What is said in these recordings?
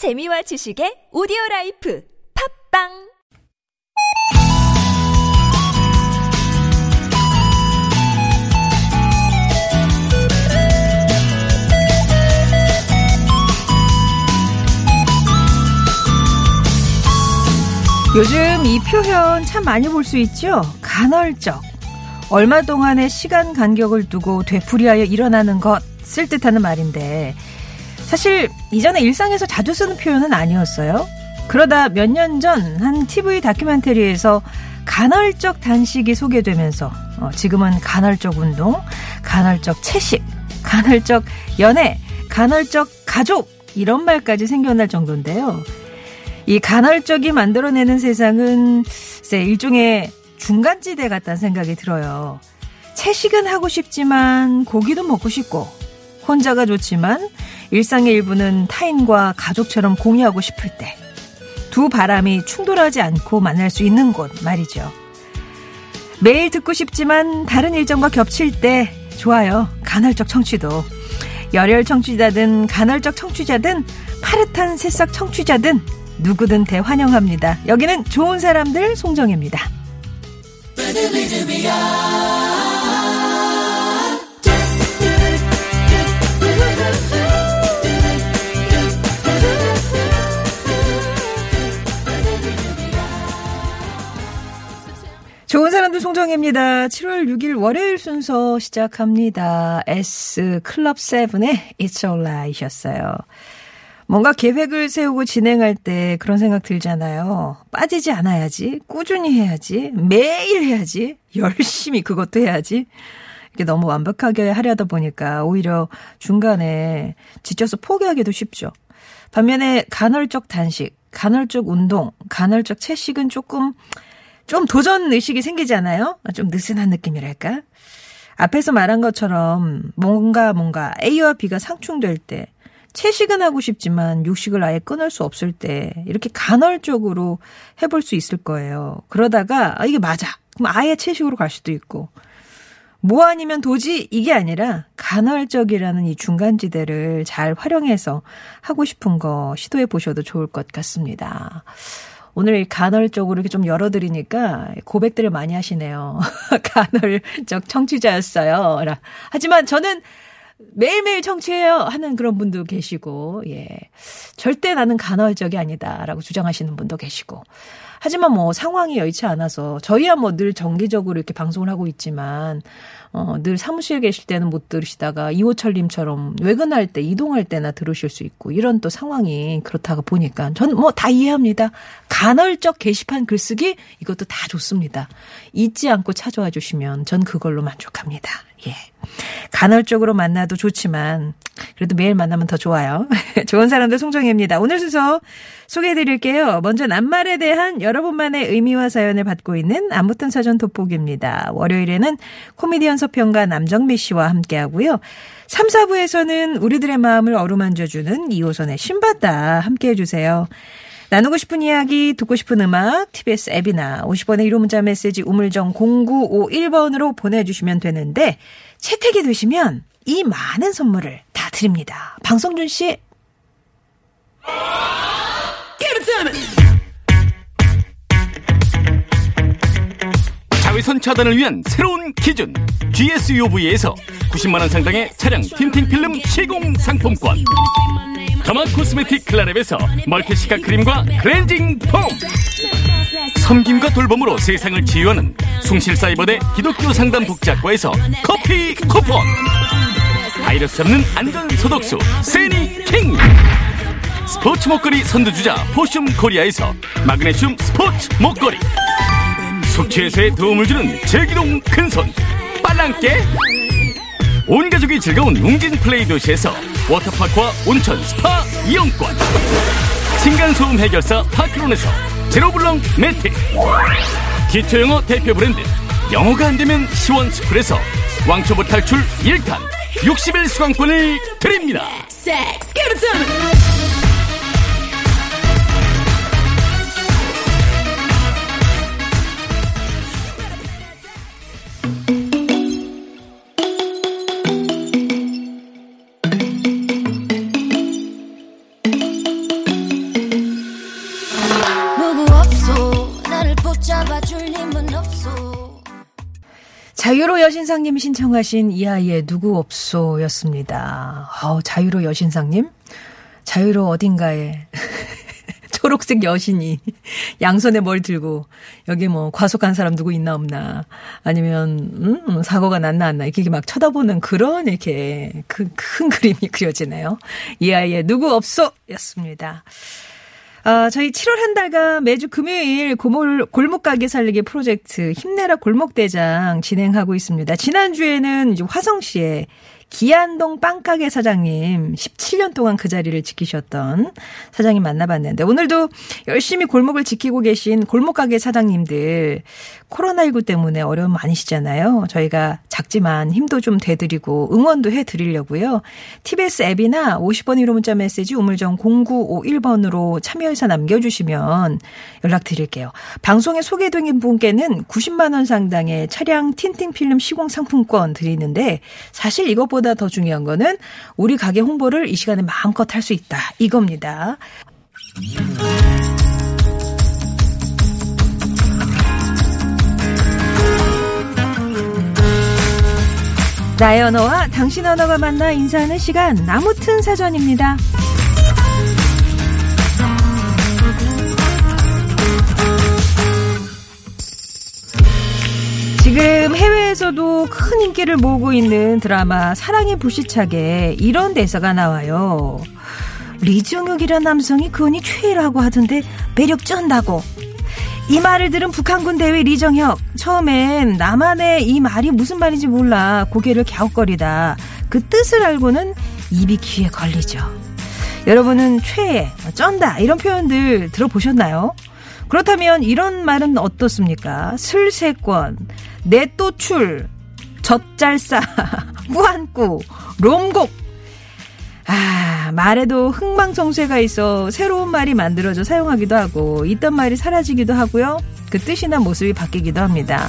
재미와 지식의 오디오라이프 팟빵 요즘 이 표현 참 많이 볼 수 있죠? 간헐적. 얼마 동안의 시간 간격을 두고 되풀이하여 일어나는 것을 뜻하는 말인데 사실 이전에 일상에서 자주 쓰는 표현은 아니었어요. 그러다 몇 년 전 한 TV 다큐멘터리에서 간헐적 단식이 소개되면서 지금은 간헐적 운동, 간헐적 채식, 간헐적 연애, 간헐적 가족 이런 말까지 생겨날 정도인데요. 이 간헐적이 만들어내는 세상은 일종의 중간지대 같다는 생각이 들어요. 채식은 하고 싶지만 고기도 먹고 싶고 혼자가 좋지만 일상의 일부는 타인과 가족처럼 공유하고 싶을 때 두 바람이 충돌하지 않고 만날 수 있는 곳 말이죠. 매일 듣고 싶지만 다른 일정과 겹칠 때 좋아요. 간헐적 청취도. 열혈 청취자든 간헐적 청취자든 파릇한 새싹 청취자든 누구든 대환영합니다. 여기는 좋은 사람들 송정혜입니다. 좋은 사람들 송정혜입니다. 7월 6일 월요일 순서 시작합니다. S 클럽 7의 It's Alright이셨어요. 뭔가 계획을 세우고 진행할 때 그런 생각 들잖아요. 빠지지 않아야지, 꾸준히 해야지, 매일 해야지, 열심히 그것도 해야지. 이렇게 너무 완벽하게 하려다 보니까 오히려 중간에 지쳐서 포기하기도 쉽죠. 반면에 간헐적 단식, 간헐적 운동, 간헐적 채식은 좀 도전 의식이 생기잖아요. 좀 느슨한 느낌이랄까? 앞에서 말한 것처럼 뭔가 A와 B가 상충될 때 채식은 하고 싶지만 육식을 아예 끊을 수 없을 때 이렇게 간헐적으로 해볼 수 있을 거예요. 그러다가 이게 맞아. 그럼 아예 채식으로 갈 수도 있고. 뭐 아니면 도지 이게 아니라 간헐적이라는 이 중간지대를 잘 활용해서 하고 싶은 거 시도해 보셔도 좋을 것 같습니다. 오늘 간헐적으로 이렇게 좀 열어드리니까 고백들을 많이 하시네요. 간헐적 청취자였어요. 하지만 저는 매일매일 청취해요 하는 그런 분도 계시고, 예. 절대 나는 간헐적이 아니다라고 주장하시는 분도 계시고. 하지만 뭐 상황이 여의치 않아서 저희야 뭐 늘 정기적으로 이렇게 방송을 하고 있지만, 늘 사무실에 계실 때는 못 들으시다가 이호철님처럼 외근할 때 이동할 때나 들으실 수 있고 이런 또 상황이 그렇다고 보니까 전 뭐 다 이해합니다. 간헐적 게시판 글쓰기 이것도 다 좋습니다. 잊지 않고 찾아와 주시면 전 그걸로 만족합니다. 예. 간헐적으로 만나도 좋지만 그래도 매일 만나면 더 좋아요. 좋은 사람들 송정혜입니다. 오늘 순서 소개해드릴게요. 먼저 낱말에 대한 여러분만의 의미와 사연을 받고 있는 아무튼 사전 돋보기입니다. 월요일에는 코미디언 서평가 남정미 씨와 함께하고요. 3, 4부에서는 우리들의 마음을 어루만져주는 이호선의 신받다 함께해 주세요. 나누고 싶은 이야기, 듣고 싶은 음악, TBS 앱이나 50원의 1호 문자 메시지 우물정 0951번으로 보내주시면 되는데 채택이 되시면 이 많은 선물을 다 드립니다. 방송준 씨. 자외선 차단을 위한 새로운 기준 GSUV에서 90만 원 상당의 차량 틴팅필름 시공 상품권, 더마 코스메틱 클라랩에서 멀티시카 크림과 클렌징 폼, 섬김과 돌봄으로 세상을 치유하는 숭실사이버대 기독교 상담 복지학과에서 커피 쿠폰, 바이러스 없는 안전소독수 세니킹, 스포츠 목걸이 선두주자 포슘 코리아에서 마그네슘 스포츠 목걸이, 숙취해소에 도움을 주는 제기동 큰손 빨랑깨, 온가족이 즐거운 웅진플레이 도시에서 워터파크와 온천 스파 이용권, 층간소음 해결사 파크론에서 제로블럭 매트, 기초영어 대표 브랜드 영어가 안되면 시원스쿨에서 왕초보 탈출 1탄 60일 수강권을 드립니다. 자유로 여신상님이 신청하신 이 아이의 누구 없소였습니다. 자유로 여신상님, 자유로 어딘가에 초록색 여신이 양손에 뭘 들고 여기 뭐 과속한 사람 누구 있나 없나 아니면 사고가 났나 안 나 이렇게 막 쳐다보는 그런 이렇게 큰 그림이 그려지네요. 이 아이의 누구 없소였습니다. 저희 7월 한 달간 매주 금요일 골목 가게 살리기 프로젝트 힘내라 골목대장 진행하고 있습니다. 지난주에는 이제 화성시에 기안동 빵가게 사장님 17년 동안 그 자리를 지키셨던 사장님 만나봤는데 오늘도 열심히 골목을 지키고 계신 골목가게 사장님들 코로나19 때문에 어려움 많으시잖아요. 저희가 작지만 힘도 좀 돼드리고 응원도 해드리려고요. TBS 앱이나 50번 1호 문자 메시지 우물정 0951번으로 참여해서 남겨주시면 연락드릴게요. 방송에 소개된 분께는 90만 원 상당의 차량 틴팅필름 시공 상품권 드리는데 사실 이것보다 더 중요한 거는 우리 가게 홍보를 이 시간에 마음껏 할 수 있다 이겁니다. 나의 언어와 당신 언어가 만나 인사하는 시간 나무튼 사전입니다. 지금 해외에서도 큰 인기를 모으고 있는 드라마 사랑의 불시착에 이런 대사가 나와요. 리정혁이라는 남성이 그 언니 최애라고 하던데 매력 쩐다고. 이 말을 들은 북한군 대위 리정혁. 처음엔 나만의 이 말이 무슨 말인지 몰라 고개를 갸웃거리다 그 뜻을 알고는 입이 귀에 걸리죠. 여러분은 최애, 쩐다 이런 표현들 들어보셨나요? 그렇다면 이런 말은 어떻습니까? 슬세권, 내또출, 젖잘싸, 꾸안꾸, 롬곡. 말에도 흥망성쇠가 있어 새로운 말이 만들어져 사용하기도 하고 있던 말이 사라지기도 하고요. 그 뜻이나 모습이 바뀌기도 합니다.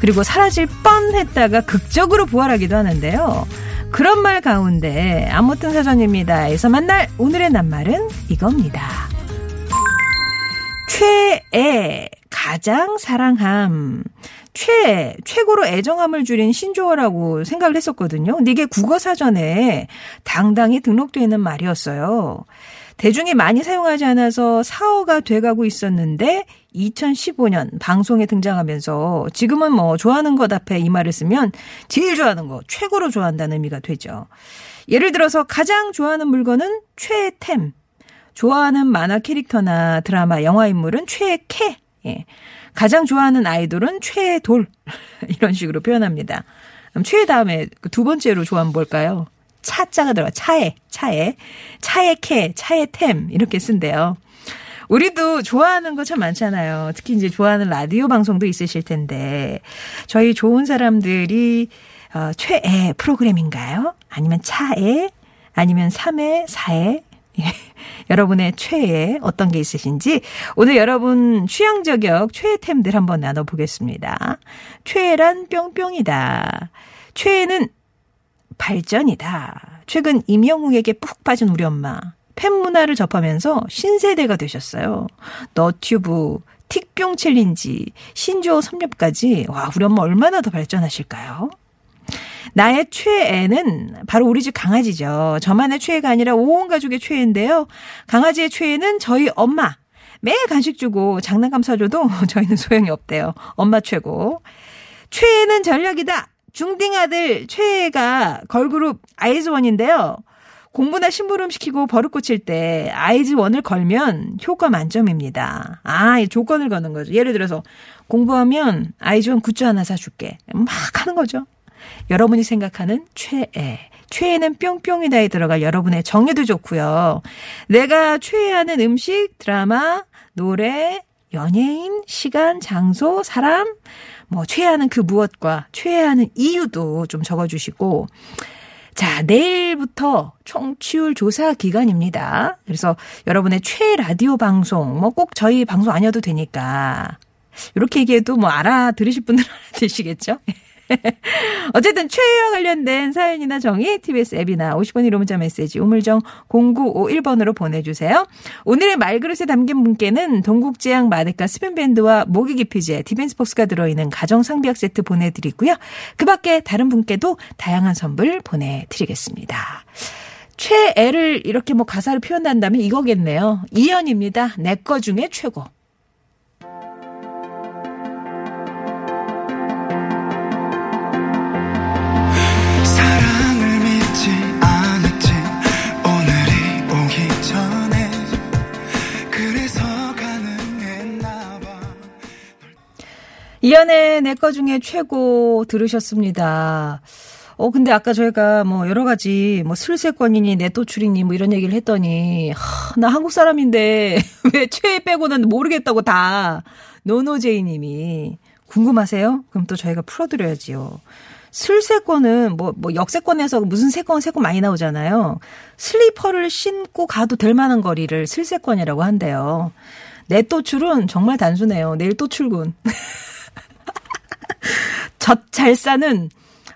그리고 사라질 뻔했다가 극적으로 부활하기도 하는데요. 그런 말 가운데 아무튼 사전입니다에서 만날 오늘의 낱말은 이겁니다. 최애, 가장 사랑함. 최애, 최고로 애정함을 줄인 신조어라고 생각을 했었거든요. 근데 이게 국어사전에 당당히 등록되어 있는 말이었어요. 대중이 많이 사용하지 않아서 사어가 돼가고 있었는데 2015년 방송에 등장하면서 지금은 뭐 좋아하는 것 앞에 이 말을 쓰면 제일 좋아하는 거, 최고로 좋아한다는 의미가 되죠. 예를 들어서 가장 좋아하는 물건은 최애템. 좋아하는 만화 캐릭터나 드라마, 영화 인물은 최애캐, 예. 가장 좋아하는 아이돌은 최애돌 이런 식으로 표현합니다. 그럼 최애 다음에 두 번째로 좋아하면 뭘까요? 차자가 들어가 차애캐, 차애템 이렇게 쓴대요. 우리도 좋아하는 거 참 많잖아요. 특히 이제 좋아하는 라디오 방송도 있으실 텐데 저희 좋은 사람들이 최애 프로그램인가요? 아니면 차애? 아니면 3회, 4회? 예. 여러분의 최애 어떤 게 있으신지 오늘 여러분 취향 저격 최애템들 한번 나눠보겠습니다. 최애란 뿅뿅이다. 최애는 발전이다. 최근 임영웅에게 푹 빠진 우리 엄마. 팬 문화를 접하면서 신세대가 되셨어요. 너튜브, 틱뿅 챌린지, 신조어 섭렵까지 와 우리 엄마 얼마나 더 발전하실까요? 나의 최애는 바로 우리 집 강아지죠. 저만의 최애가 아니라 온 가족의 최애인데요. 강아지의 최애는 저희 엄마. 매일 간식 주고 장난감 사줘도 저희는 소용이 없대요. 엄마 최고. 최애는 전략이다. 중딩 아들 최애가 걸그룹 아이즈원인데요. 공부나 심부름 시키고 버릇 고칠 때 아이즈원을 걸면 효과 만점입니다. 조건을 거는 거죠. 예를 들어서 공부하면 아이즈원 굿즈 하나 사줄게. 막 하는 거죠. 여러분이 생각하는 최애. 최애는 뿅뿅이다에 들어갈 여러분의 정의도 좋고요. 내가 최애하는 음식, 드라마, 노래, 연예인, 시간, 장소, 사람, 뭐 최애하는 그 무엇과 최애하는 이유도 좀 적어주시고. 자, 내일부터 청취율 조사 기간입니다. 그래서 여러분의 최애 라디오 방송, 뭐 꼭 저희 방송 아니어도 되니까. 이렇게 얘기해도 뭐 알아들으실 분들은 알아들으시겠죠? 어쨌든 최애와 관련된 사연이나 정의 TBS 앱이나 50원 1호 문자 메시지 우물정 0951번으로 보내주세요. 오늘의 말그릇에 담긴 분께는 동국제약 마데카 스핀밴드와 모기기피제 디벤스박스가 들어있는 가정상비약 세트 보내드리고요. 그 밖에 다른 분께도 다양한 선물 보내드리겠습니다. 최애를 이렇게 뭐 가사를 표현한다면 이거겠네요. 이연입니다. 내 거 중에 최고. 이연의 내 거 중에 최고 들으셨습니다. 근데 아까 저희가 뭐 여러 가지 뭐 슬세권이니 네토추리니 뭐 이런 얘기를 했더니, 나 한국 사람인데 왜 최애 빼고는 모르겠다고 다 노노제이님이 궁금하세요? 그럼 또 저희가 풀어드려야지요. 슬세권은 뭐 역세권에서 무슨 세권 많이 나오잖아요. 슬리퍼를 신고 가도 될 만한 거리를 슬세권이라고 한대요. 네토출은 정말 단순해요. 내일 또 출근.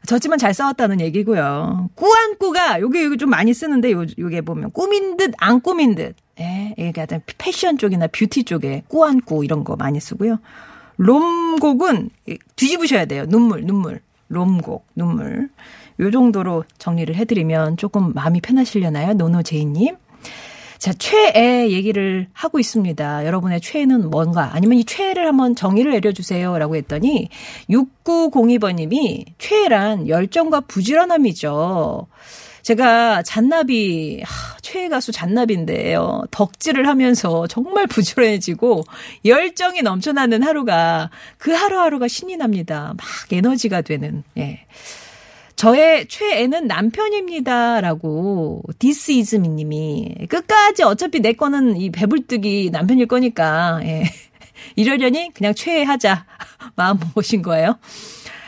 졌지만 잘 싸웠다는 얘기고요. 꾸안꾸가 요게 좀 많이 쓰는데 요게 보면 꾸민 듯 안 꾸민 듯. 예, 이게 약간 패션 쪽이나 뷰티 쪽에 꾸안꾸 이런 거 많이 쓰고요. 롬곡은 뒤집으셔야 돼요. 눈물. 롬곡, 눈물. 요 정도로 정리를 해드리면 조금 마음이 편하시려나요? 노노제이님. 자, 최애 얘기를 하고 있습니다. 여러분의 최애는 뭔가, 아니면 이 최애를 한번 정의를 내려주세요 라고 했더니 6902번님이 최애란 열정과 부지런함이죠. 제가 잔나비, 최애 가수 잔나비인데요. 덕질을 하면서 정말 부지런해지고 열정이 넘쳐나는 하루가, 그 하루하루가 신이 납니다. 막 에너지가 되는, 예. 저의 최애는 남편입니다라고 디스이즈미님이, 끝까지 어차피 내 거는 이 배불뚝이 남편일 거니까, 예. 이러려니 그냥 최애하자 마음 먹으신 거예요.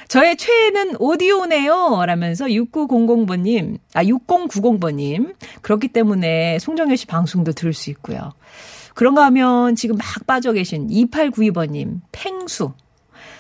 저의 최애는 오디오네요 라면서 6090번님, 그렇기 때문에 송정현 씨 방송도 들을 수 있고요. 그런가 하면 지금 막 빠져 계신 2892번님 펭수.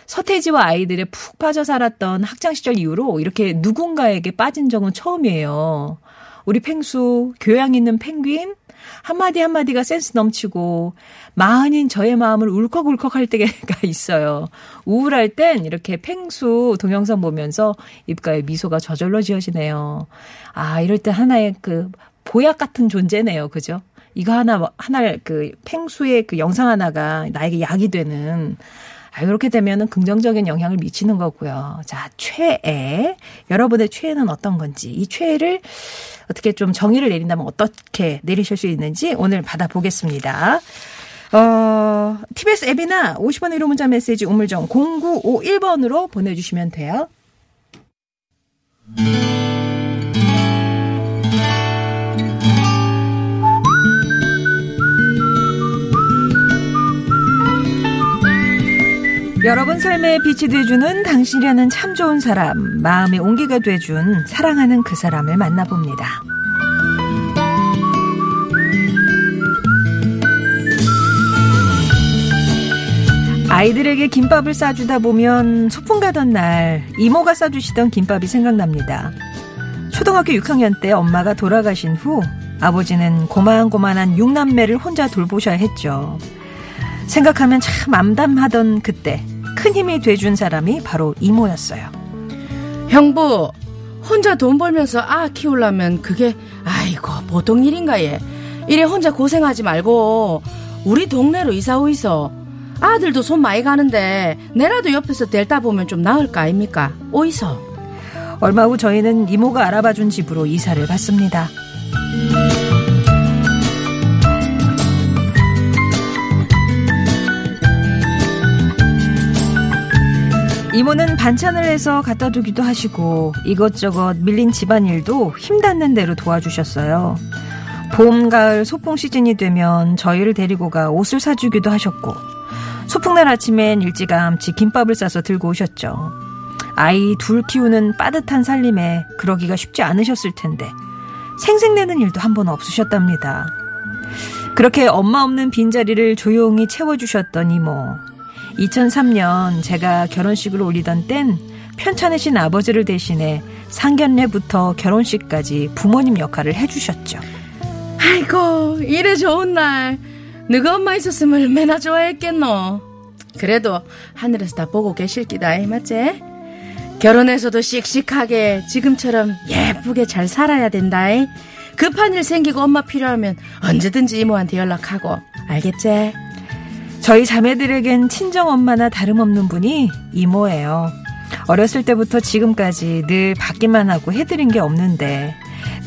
서태지와 아이들에 푹 빠져 살았던 학창시절 이후로 이렇게 누군가에게 빠진 적은 처음이에요. 우리 펭수, 교양 있는 펭귄, 한마디 한마디가 센스 넘치고 마흔인 저의 마음을 울컥울컥 할 때가 있어요. 우울할 땐 이렇게 펭수 동영상 보면서 입가에 미소가 저절로 지어지네요. 아, 이럴 때 하나의 그 보약 같은 존재네요. 그죠? 이거 하나를 그 펭수의 그 영상 하나가 나에게 약이 되는, 이렇게 되면은 긍정적인 영향을 미치는 거고요. 자, 최애. 여러분의 최애는 어떤 건지, 이 최애를 어떻게 좀 정의를 내린다면 어떻게 내리실 수 있는지 오늘 받아보겠습니다. TBS 앱이나 50원 1호 문자 메시지 우물정 0951번으로 보내주시면 돼요. 여러분 삶에 빛이 돼주는 당신이라는 참 좋은 사람, 마음의 온기가 돼준 사랑하는 그 사람을 만나봅니다. 아이들에게 김밥을 싸주다 보면 소풍 가던 날 이모가 싸주시던 김밥이 생각납니다. 초등학교 6학년 때 엄마가 돌아가신 후 아버지는 고만고만한 6남매를 혼자 돌보셔야 했죠. 생각하면 참 암담하던 그때 큰 힘이 돼준 사람이 바로 이모였어요. 형부, 혼자 돈 벌면서 아 키우려면 그게 아이고 보통 일인가 예. 이래 혼자 고생하지 말고 우리 동네로 이사 오이소. 아들도 손 많이 가는데 내라도 옆에서 델다 보면 좀 나을 거 아닙니까? 오이소. 얼마 후 저희는 이모가 알아봐준 집으로 이사를 갔습니다. 이모는 반찬을 해서 갖다 두기도 하시고 이것저것 밀린 집안일도 힘 닿는 대로 도와주셨어요. 봄, 가을 소풍 시즌이 되면 저희를 데리고 가 옷을 사주기도 하셨고, 소풍날 아침엔 일찌감치 김밥을 싸서 들고 오셨죠. 아이 둘 키우는 빠듯한 살림에 그러기가 쉽지 않으셨을 텐데 생색내는 일도 한 번 없으셨답니다. 그렇게 엄마 없는 빈자리를 조용히 채워주셨던 이모. 2003년 제가 결혼식을 올리던 땐 편찮으신 아버지를 대신해 상견례부터 결혼식까지 부모님 역할을 해주셨죠. 아이고, 이래 좋은 날 누가 엄마 있었으면 얼마나 좋아했겠노. 그래도 하늘에서 다 보고 계실 기다, 맞지? 결혼해서도 씩씩하게 지금처럼 예쁘게 잘 살아야 된다. 급한 일 생기고 엄마 필요하면 언제든지 이모한테 연락하고, 알겠지? 저희 자매들에겐 친정엄마나 다름없는 분이 이모예요. 어렸을 때부터 지금까지 늘 받기만 하고 해드린 게 없는데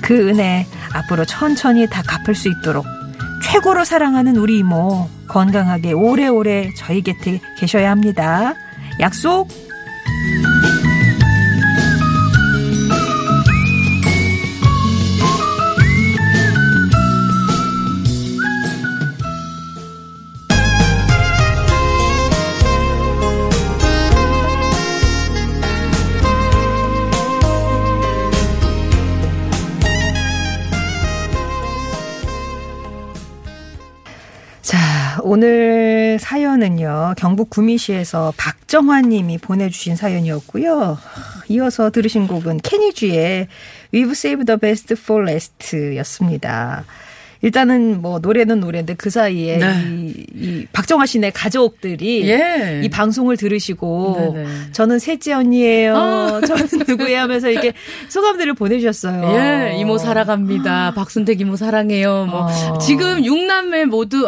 그 은혜 앞으로 천천히 다 갚을 수 있도록 최고로 사랑하는 우리 이모, 건강하게 오래오래 저희 곁에 계셔야 합니다. 약속! 오늘 사연은요, 경북 구미시에서 박정환 님이 보내주신 사연이었고요. 이어서 들으신 곡은 케니지의 We've Saved the Best for Last 였습니다. 일단은 뭐 노래는 노래인데 그 사이에 네. 이 박정환 씨네 가족들이 예. 이 방송을 들으시고 네네. 저는 셋째 언니예요. 저는 누구예요 하면서 이렇게 소감들을 보내주셨어요. 예, 이모 살아갑니다. 박순택 이모 사랑해요. 뭐 지금 6남매 모두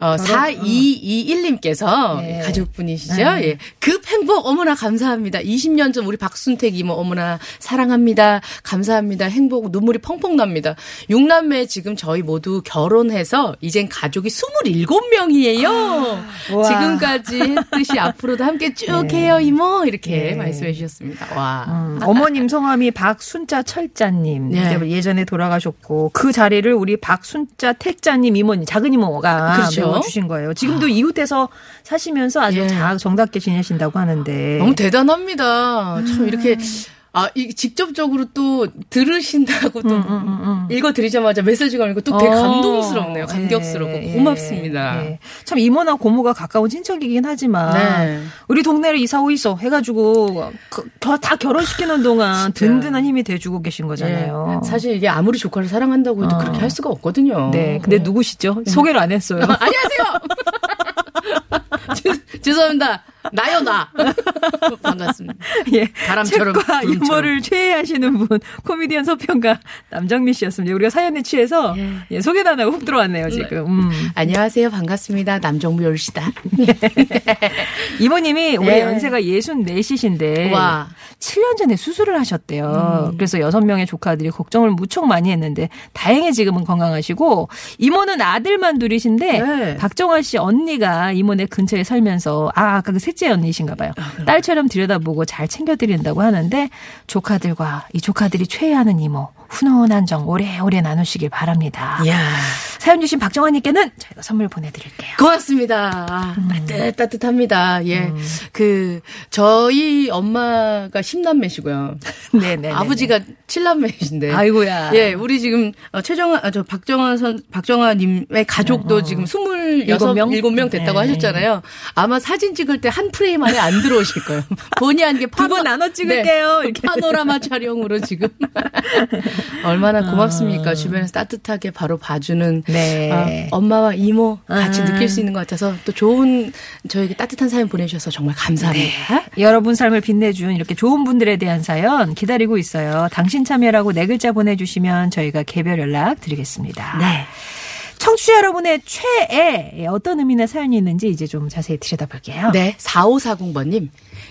4221님께서 예. 가족분이시죠. 예. 급 행복 어머나 감사합니다. 20년 전 우리 박순택 이모 어머나 사랑합니다. 감사합니다. 행복 눈물이 펑펑 납니다. 6남매 지금 저희 모두 결혼해서 이젠 가족이 27명이에요. 아, 지금까지 했듯이 앞으로도 함께 쭉 네. 해요 이모 이렇게 네. 말씀해 주셨습니다. 와. 어머님 성함이 박순자 철자님 네. 예전에 돌아가셨고 그 자리를 우리 박순자 택자님 이모님 작은 이모가 그렇죠? 메워주신 거예요. 지금도 이웃에서 사시면서 아주 네. 정답게 지내신다고 하는데 너무 대단합니다. 참 이렇게 이 직접적으로 또 들으신다고 또 읽어드리자마자 메시지가 오니까 또 되게 감동스럽네요. 감격스럽고 예, 고맙습니다. 예. 참 이모나 고모가 가까운 친척이긴 하지만 네. 우리 동네를 이사 오이소 해가지고 다 결혼시키는 동안 든든한 힘이 돼주고 계신 거잖아요. 네. 사실 이게 아무리 조카를 사랑한다고 해도 그렇게 할 수가 없거든요. 네. 근데 누구시죠? 소개를 안 했어요. 안녕하세요. 죄송합니다. 나요 나. 반갑습니다. 예, 바람처럼 책과 유머를 최애하시는 분 코미디언 서평가 남정민 씨였습니다. 우리가 사연에 취해서 예. 예, 소개도 안 하고 훅 들어왔네요 지금. 안녕하세요 반갑습니다. 남정민 열시다. 이모님이 올해 예. 연세가 64이신데 7년 전에 수술을 하셨대요. 그래서 6명의 조카들이 걱정을 무척 많이 했는데 다행히 지금은 건강하시고 이모는 아들만 둘이신데 네. 박정환 씨 언니가 이모네 근처에 살면서 아까 그 셋째 언니이신가 봐요. 딸처럼 들여다보고 잘 챙겨드린다고 하는데 조카들과 이 조카들이 최애하는 이모 훈훈한 정 오래오래 나누시길 바랍니다. 이야. 사연 주신 박정환님께는 저희가 선물 보내드릴게요. 고맙습니다. 따뜻합니다. 예, 저희 엄마가 10남매시고요. 네네. 아버지가 7남매이신데. 아이고야. 예, 우리 지금 박정환님의 가족도 지금 27명 됐다고 네. 하셨잖아요. 아마 사진 찍을 때 한 프레임 안에 안 들어오실 거예요. 본의 아니게 두 번 나눠 찍을게요. 네. 파노라마 촬영으로 지금. 얼마나 고맙습니까. 주변에서 따뜻하게 바로 봐주는 네. 엄마와 이모 같이 느낄 수 있는 것 같아서 또 좋은 저에게 따뜻한 사연 보내주셔서 정말 감사합니다. 네. 여러분 삶을 빛내준 이렇게 좋은 분들에 대한 사연 기다리고 있어요. 당신 참여라고 4글자 보내주시면 저희가 개별 연락 드리겠습니다. 네. 청취자 여러분의 최애 어떤 의미나 사연이 있는지 이제 좀 자세히 들여다볼게요. 네. 4540번님.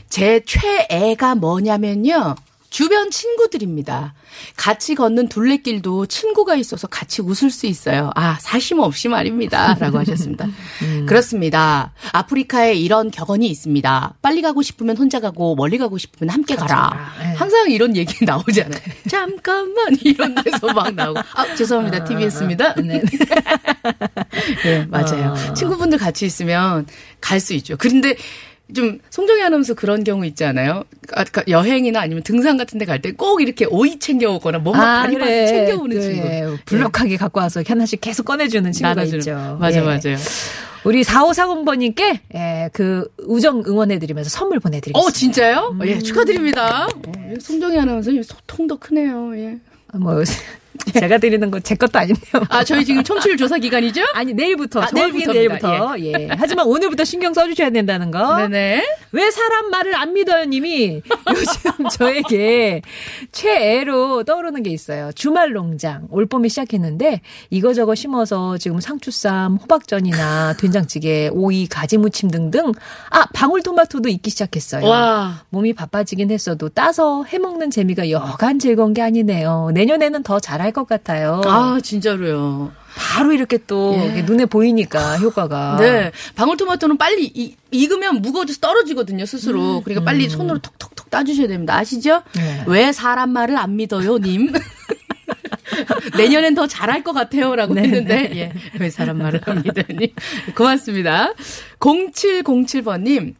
제 최애가 뭐냐면요. 주변 친구들입니다. 같이 걷는 둘레길도 친구가 있어서 같이 웃을 수 있어요. 사심 없이 말입니다. 라고 하셨습니다. 그렇습니다. 아프리카에 이런 격언이 있습니다. 빨리 가고 싶으면 혼자 가고 멀리 가고 싶으면 함께 가라. 네. 항상 이런 얘기 나오잖아요. 잠깐만 이런 데서 막 나오고. 죄송합니다. TBS입니다. 네. 네, 맞아요. 친구분들 같이 있으면 갈 수 있죠. 그런데 좀 송정희 아나운서 그런 경우 있지 않아요? 여행이나 아니면 등산 같은 데 갈 때 꼭 이렇게 오이 챙겨오거나 뭔가 다리만 그래. 챙겨오는 친구. 예. 불룩하게 갖고 와서 하나씩 계속 꺼내주는 친구가 나눠주는. 있죠. 맞아요. 우리 4540번님께 예, 그 우정 응원해드리면서 선물 보내드리겠습니다. 어, 진짜요? 예, 축하드립니다. 네. 송정희 아나운서 통도 크네요. 예. 뭐 제가 드리는 건 제 것도 아닌데요. 아, 저희 지금 청취율 조사 기간이죠? 아니, 내일부터. 아, 내일부터. 예. 예. 하지만 오늘부터 신경 써주셔야 된다는 거. 네네. 왜 사람 말을 안 믿어요 님이 요즘 저에게 최애로 떠오르는 게 있어요. 주말 농장. 올봄이 시작했는데 이거저거 심어서 지금 상추쌈, 호박전이나 된장찌개, 오이, 가지무침 등등. 아, 방울토마토도 익기 시작했어요. 와. 몸이 바빠지긴 했어도 따서 해먹는 재미가 여간 즐거운 게 아니네요. 내년에는 더 잘할 것 같아요. 아, 진짜로요. 바로 이렇게 또 예. 눈에 보이니까 효과가. 네. 방울토마토는 빨리 익으면 무거워져서 떨어지거든요, 스스로. 그러니까 빨리 손으로 톡톡톡 따주셔야 됩니다. 아시죠? 네. 왜 사람 말을 안 믿어요, 님? 내년엔 더 잘할 것 같아요라고 네네. 했는데 예. 왜 사람 말을 안 믿어요, 님? 고맙습니다. 0707번님.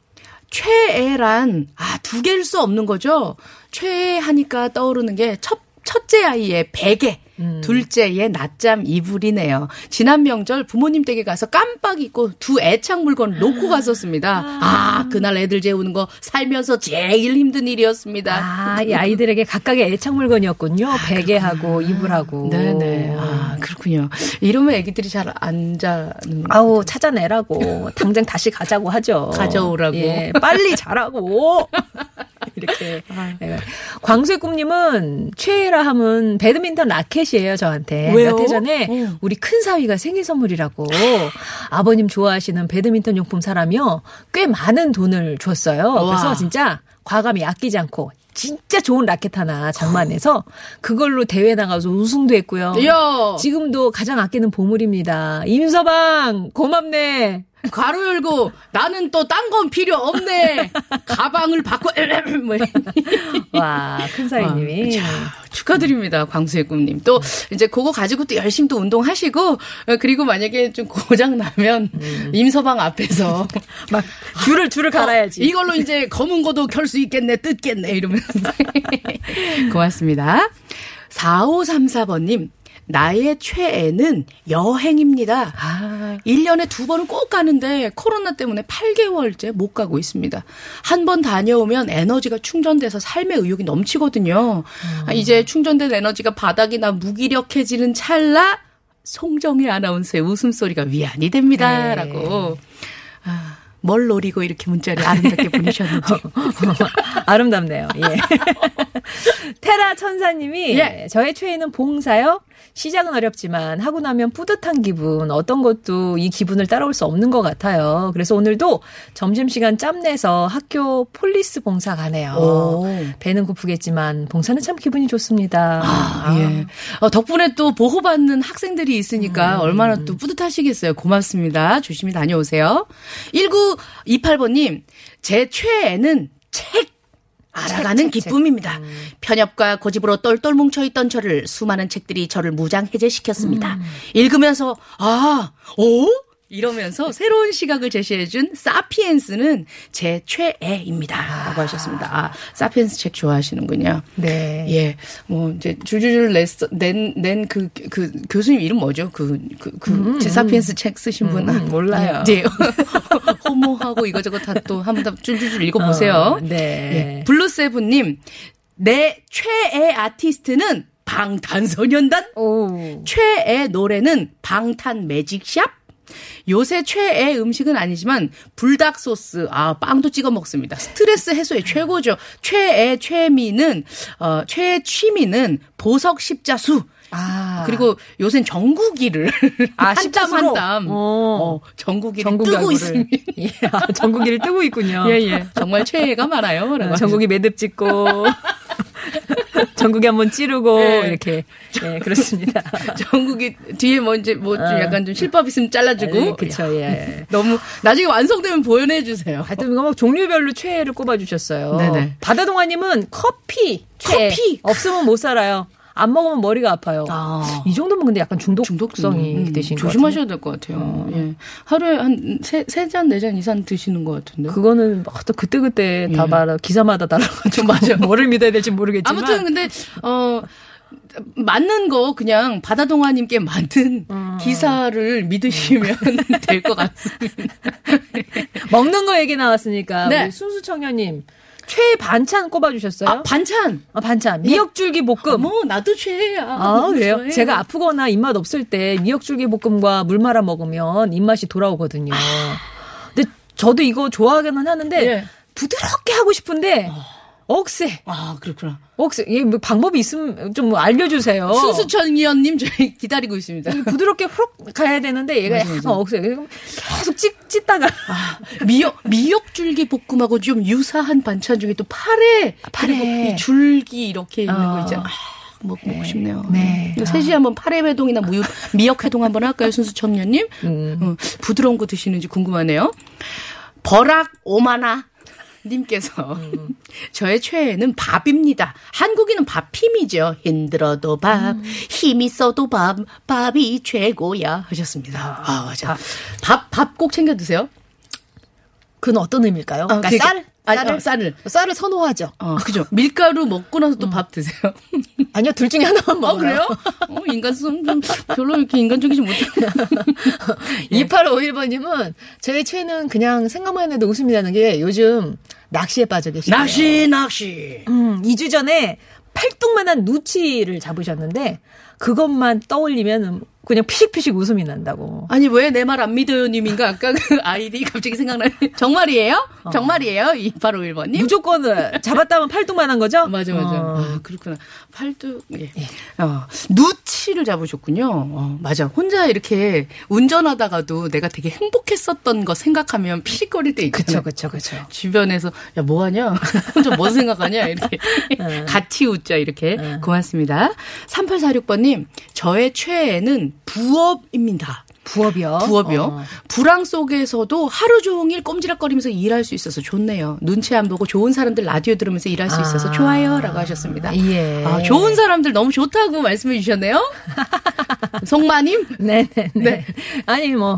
최애란 두 개일 수 없는 거죠. 최애 하니까 떠오르는 게 첫째 아이의 베개, 둘째의 낮잠 이불이네요. 지난 명절 부모님 댁에 가서 깜빡 잊고 두 애착 물건 놓고 갔었습니다. 아, 그날 애들 재우는 거 살면서 제일 힘든 일이었습니다. 아, 이 아이들에게 각각의 애착 물건이었군요. 베개하고 이불하고. 네네. 아, 그렇군요. 이러면 애기들이 잘 안 자는. 아우, 찾아내라고. 당장 다시 가자고 하죠. 가져오라고. 예, 빨리 자라고. 이렇게. 네. 광수의 꿈님은 최애라 함은 배드민턴 라켓이에요, 저한테. 왜요? 몇 해 전에 우리 큰 사위가 생일 선물이라고 아버님 좋아하시는 배드민턴 용품 사라며 꽤 많은 돈을 줬어요. 우와. 그래서 진짜 과감히 아끼지 않고 진짜 좋은 라켓 하나 장만해서 그걸로 대회 나가서 우승도 했고요. 이야. 지금도 가장 아끼는 보물입니다. 임서방, 고맙네. 괄호 열고 나는 또 딴 건 필요 없네. 가방을 바꿔. 와, 큰 사위님이 축하드립니다, 광수의 꿈님. 또 이제 그거 가지고 또 열심히 또 운동하시고 그리고 만약에 좀 고장 나면 임서방 앞에서 막 줄을 갈아야지. 이걸로 이제 검은 거도 켤 수 있겠네, 뜯겠네 이러면서. 고맙습니다. 4534번님. 나의 최애는 여행입니다. 1년에 2번은 꼭 가는데 코로나 때문에 8개월째 못 가고 있습니다. 한 번 다녀오면 에너지가 충전돼서 삶의 의욕이 넘치거든요. 이제 충전된 에너지가 바닥이나 무기력해지는 찰나 송정희 아나운서의 웃음소리가 위안이 됩니다. 네. 라고. 아. 뭘 노리고 이렇게 문자를 아름답게 보내셨는지. 아름답네요. 예. 테라 천사님이 예. 저의 최애는 봉사요. 시작은 어렵지만 하고 나면 뿌듯한 기분. 어떤 것도 이 기분을 따라올 수 없는 것 같아요. 그래서 오늘도 점심시간 짬내서 학교 폴리스 봉사 가네요. 오. 배는 고프겠지만 봉사는 참 기분이 좋습니다. 예. 덕분에 또 보호받는 학생들이 있으니까 얼마나 또 뿌듯하시겠어요. 고맙습니다. 조심히 다녀오세요. 1928번님, 제 최애는 책. 알아가는 기쁨입니다. 편협과 고집으로 똘똘 뭉쳐있던 저를 수많은 책들이 저를 무장해제시켰습니다. 읽으면서 이러면서 새로운 시각을 제시해준 사피엔스는 제 최애입니다. 라고 하셨습니다. 아, 사피엔스 책 좋아하시는군요. 네. 예. 뭐, 이제, 줄줄줄 그 교수님 이름 뭐죠? 제 사피엔스 책 쓰신 분. 몰라요. 네. 호모하고 이거저거 다 또 한번 줄줄줄 읽어보세요. 네. 예. 블루세븐님, 내 최애 아티스트는 방탄소년단? 오. 최애 노래는 방탄 매직샵? 요새 최애 음식은 아니지만 불닭 소스, 빵도 찍어 먹습니다. 스트레스 해소에 최고죠. 최애 취미는 보석 십자수. 그리고 요새는 정국이를 한 땀 정국이를 뜨고 있습니다. 예. 정국이를 뜨고 있군요. 예예. 정말 최애가 많아요. 정국이 매듭 찍고. 정국이 한번 찌르고 네. 이렇게 네, 그렇습니다. 정국이 뒤에 뭐 좀 약간 좀 실밥 있으면 잘라주고 네, 그렇죠. 예. 너무 나중에 완성되면 보여내주세요. 하여튼 이거 막 종류별로 최애를 꼽아주셨어요. 네네. 바다동아님은 커피 최애. 커피 없으면 못 살아요. 안 먹으면 머리가 아파요. 이 정도면 근데 약간 중독성이 되신 것 같아요. 조심하셔야 될 것 같아요. 예. 하루에 한 3잔, 4잔 이상 드시는 것 같은데. 그거는 그때그때 다 기사마다 달라가지고. 맞아요. 뭐를 믿어야 될지 모르겠지만. 아무튼 근데 맞는 거 그냥 바다동화님께 만든 기사를 믿으시면 될 것 같습니다. 먹는 거 얘기 나왔으니까 네. 우리 순수 청년님 최애 반찬 꼽아주셨어요? 아, 반찬! 아, 반찬. 미역줄기 볶음. 아, 뭐, 나도 최애야. 아, 그래요? 좋아해요. 제가 아프거나 입맛 없을 때 미역줄기 볶음과 물 말아 먹으면 입맛이 돌아오거든요. 아. 근데 저도 이거 좋아하기는 하는데 예. 부드럽게 하고 싶은데 억세. 아, 그렇구나. 억세. 예, 뭐 방법이 있으면 좀 알려주세요. 순수천 의원님 저희 기다리고 있습니다. 부드럽게 훅 가야 되는데 얘가 맞아, 약간 억세. 계속 찢다가. 아, 미역줄기 볶음하고 좀 유사한 반찬 중에 또 파래. 그리고 이 줄기 이렇게 있는 거 있잖아요. 먹고 싶네요. 네. 셋이 한번 파래회동이나 미역회동 한번 할까요, 순수천 의원님? 부드러운 거 드시는지 궁금하네요. 버락 오마나. 님께서 저의 최애는 밥입니다. 한국인은 밥 힘이죠. 힘들어도 밥, 힘 있어도 밥, 밥이 최고야 하셨습니다. 아 맞아. 밥 꼭 챙겨 드세요. 그건 어떤 의미일까요? 아, 그러니까 쌀을 선호하죠. 그죠. 밀가루 먹고 나서 또 밥 드세요. 아니요, 둘 중에 하나만 먹어요. 그래요? 인간성 좀 별로 이렇게 인간적이지 못해요. 2851번님은 저의 최애는 그냥 생각만 해도 웃음이 나는 게 요즘 낚시에 빠져 계시네요. 낚시. 2주 전에 팔뚝만한 누치를 잡으셨는데 그것만 떠올리면 그냥 피식피식 웃음이 난다고. 아니 왜 내 말 안 믿어요 님인가 아까 그 아이디 갑자기 생각나네. 정말이에요? 2851번님. 무조건 잡았다면 팔뚝만 한 거죠? 맞아. 아, 그렇구나. 팔뚝. 예. 누치를 잡으셨군요. 맞아. 혼자 이렇게 운전하다가도 내가 되게 행복했었던 거 생각하면 피식거릴 때 있잖아요. 그쵸. 주변에서 야 뭐하냐? 혼자 뭔 생각하냐? 이렇게 같이 웃자 이렇게. 고맙습니다. 3846번님. 저의 최애는 부업입니다. 부업이요? 불황 속에서도 하루 종일 꼼지락거리면서 일할 수 있어서 좋네요. 눈치 안 보고 좋은 사람들 라디오 들으면서 일할 수 있어서 좋아요. 라고 하셨습니다. 예. 아, 좋은 사람들 너무 좋다고 말씀해 주셨네요. 송마님? 네네. 아니, 뭐,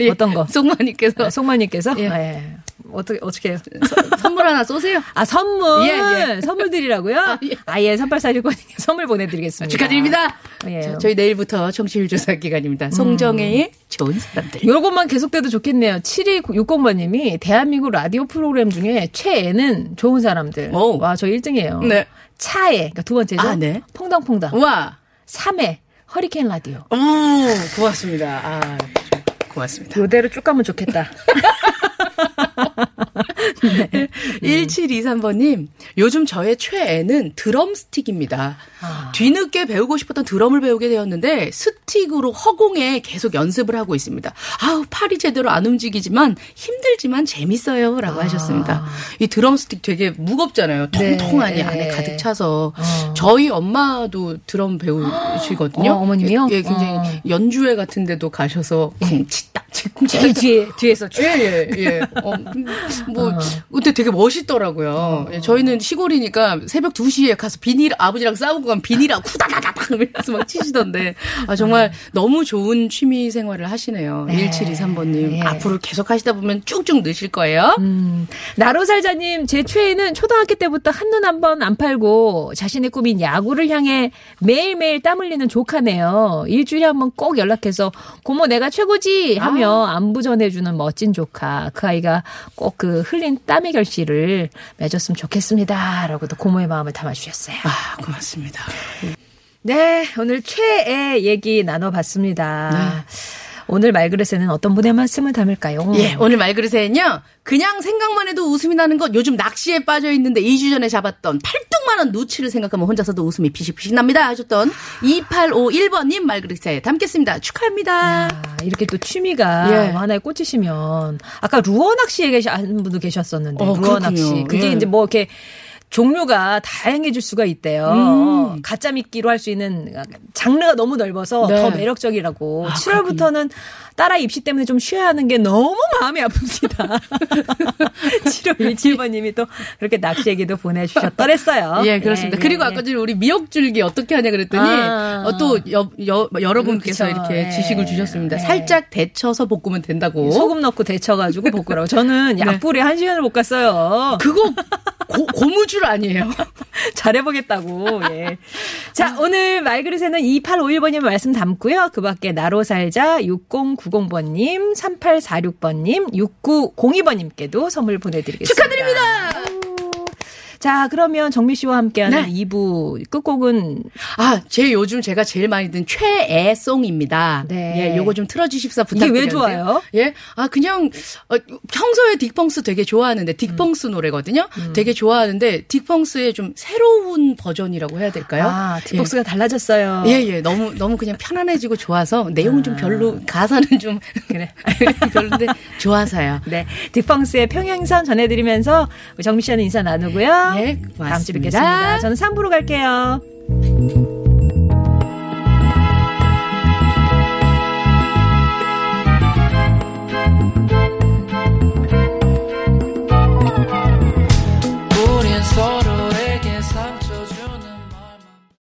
예. 어떤 거? 송마님께서? 예. 예. 어떻게 해요? 선물 하나 쏘세요. 아, 선물? 예. 선물 드리라고요? 아, 예. 3846번님께 선물 보내드리겠습니다. 축하드립니다. 예. 자, 저희 내일부터 청취율 조사 기간입니다. 송정혜의 좋은 사람들. 요것만 계속돼도 좋겠네요. 7260번님이 대한민국 라디오 프로그램 중에 최애는 좋은 사람들. 오. 와, 저 1등이에요. 네. 차애. 그러니까 두 번째죠? 아, 네. 퐁당퐁당. 와. 3회. 허리케인 라디오. 오, 고맙습니다. 아, 고맙습니다. 요대로 쭉 가면 좋겠다. 네. 1723번님, 요즘 저의 최애는 드럼 스틱입니다. 뒤늦게 배우고 싶었던 드럼을 배우게 되었는데 스틱으로 허공에 계속 연습을 하고 있습니다. 아우 팔이 제대로 안 움직이지만 힘들지만 재밌어요 라고 하셨습니다. 이 드럼 스틱 되게 무겁잖아요. 통통하니 네. 안에 가득 차서 저희 엄마도 드럼 배우시거든요. 어머님이요? 예, 굉장히 연주회 같은 데도 가셔서 쿵치딱 뒤에서 예. 그때 되게 멋있더라고요. 저희는 시골이니까 새벽 2시에 가서 아버지랑 싸우고 가면 비닐하고 후다다다닥 이러면서 막 치시던데. 아, 정말 너무 좋은 취미 생활을 하시네요. 네. 1723번님. 네. 앞으로 계속 하시다 보면 쭉쭉 느실 거예요. 나로살자님, 제 최애는 초등학교 때부터 한눈 한 번 안 팔고 자신의 꿈인 야구를 향해 매일매일 땀 흘리는 조카네요. 일주일에 한 번 꼭 연락해서 고모 내가 최고지 하며 안부 전해주는 멋진 조카. 그 아이가 꼭 그 흘린 땀의 결실을 맺었으면 좋겠습니다. 라고도 고모의 마음을 담아주셨어요. 아, 고맙습니다. 네, 오늘 최애 얘기 나눠봤습니다. 네. 오늘 말그릇에는 어떤 분의 말씀을 담을까요? 예, 오늘 말그릇에는요. 그냥 생각만 해도 웃음이 나는 것. 요즘 낚시에 빠져있는데 2주 전에 잡았던 팔뚝만한 누치를 생각하면 혼자서도 웃음이 피식피식 납니다 하셨던 2851번님 말그릇에 담겠습니다. 축하합니다. 야, 이렇게 또 취미가 하나에 꽂히시면 아까 루어 낚시 얘기하시는 분도 계셨었는데 루어 낚시. 그게 이제 뭐 이렇게 종류가 다양해질 수가 있대요. 가짜 미끼로 할 수 있는 장르가 너무 넓어서 더 매력적이라고. 7월부터는 딸아 입시 때문에 좀 쉬어야 하는 게 너무 마음이 아픕니다. 7월 27번님이 또 그렇게 낚시 얘기도 보내주셨더랬어요. 예, 그렇습니다. 그리고 아까 전에 우리 미역줄기 어떻게 하냐 그랬더니 또 여러분께서 이렇게 지식을 주셨습니다. 살짝 데쳐서 볶으면 된다고. 소금 넣고 데쳐가지고 볶으라고. 저는 약불에 1시간을 볶았어요. 그거 고무줄 아니에요. 잘해보겠다고. 예. 자, 오늘 말그릇에는 2851번님 말씀 담고요. 그 밖에 나로 살자 6090번님, 3846번님, 6902번님께도 선물 보내드리겠습니다. 축하드립니다. 자, 그러면 정미 씨와 함께하는 네. 2부 끝곡은 요즘 제가 제일 많이 듣는 최애송입니다. 네, 예, 요거 좀 틀어주십사 부탁드려요. 이게 왜 좋아요? 예, 평소에 딕펑스 되게 좋아하는데 딕펑스 노래거든요. 되게 좋아하는데 딕펑스의 좀 새로운 버전이라고 해야 될까요? 아, 딕펑스가 예. 달라졌어요. 예, 너무 그냥 편안해지고 좋아서 내용은 좀 별로 가사는 좀 그래 별로인데 좋아서요. 네, 딕펑스의 평행선 전해드리면서 정미 씨와는 인사 나누고요. 네, 다음 주에 뵙겠습니다. 저는 3부로 갈게요.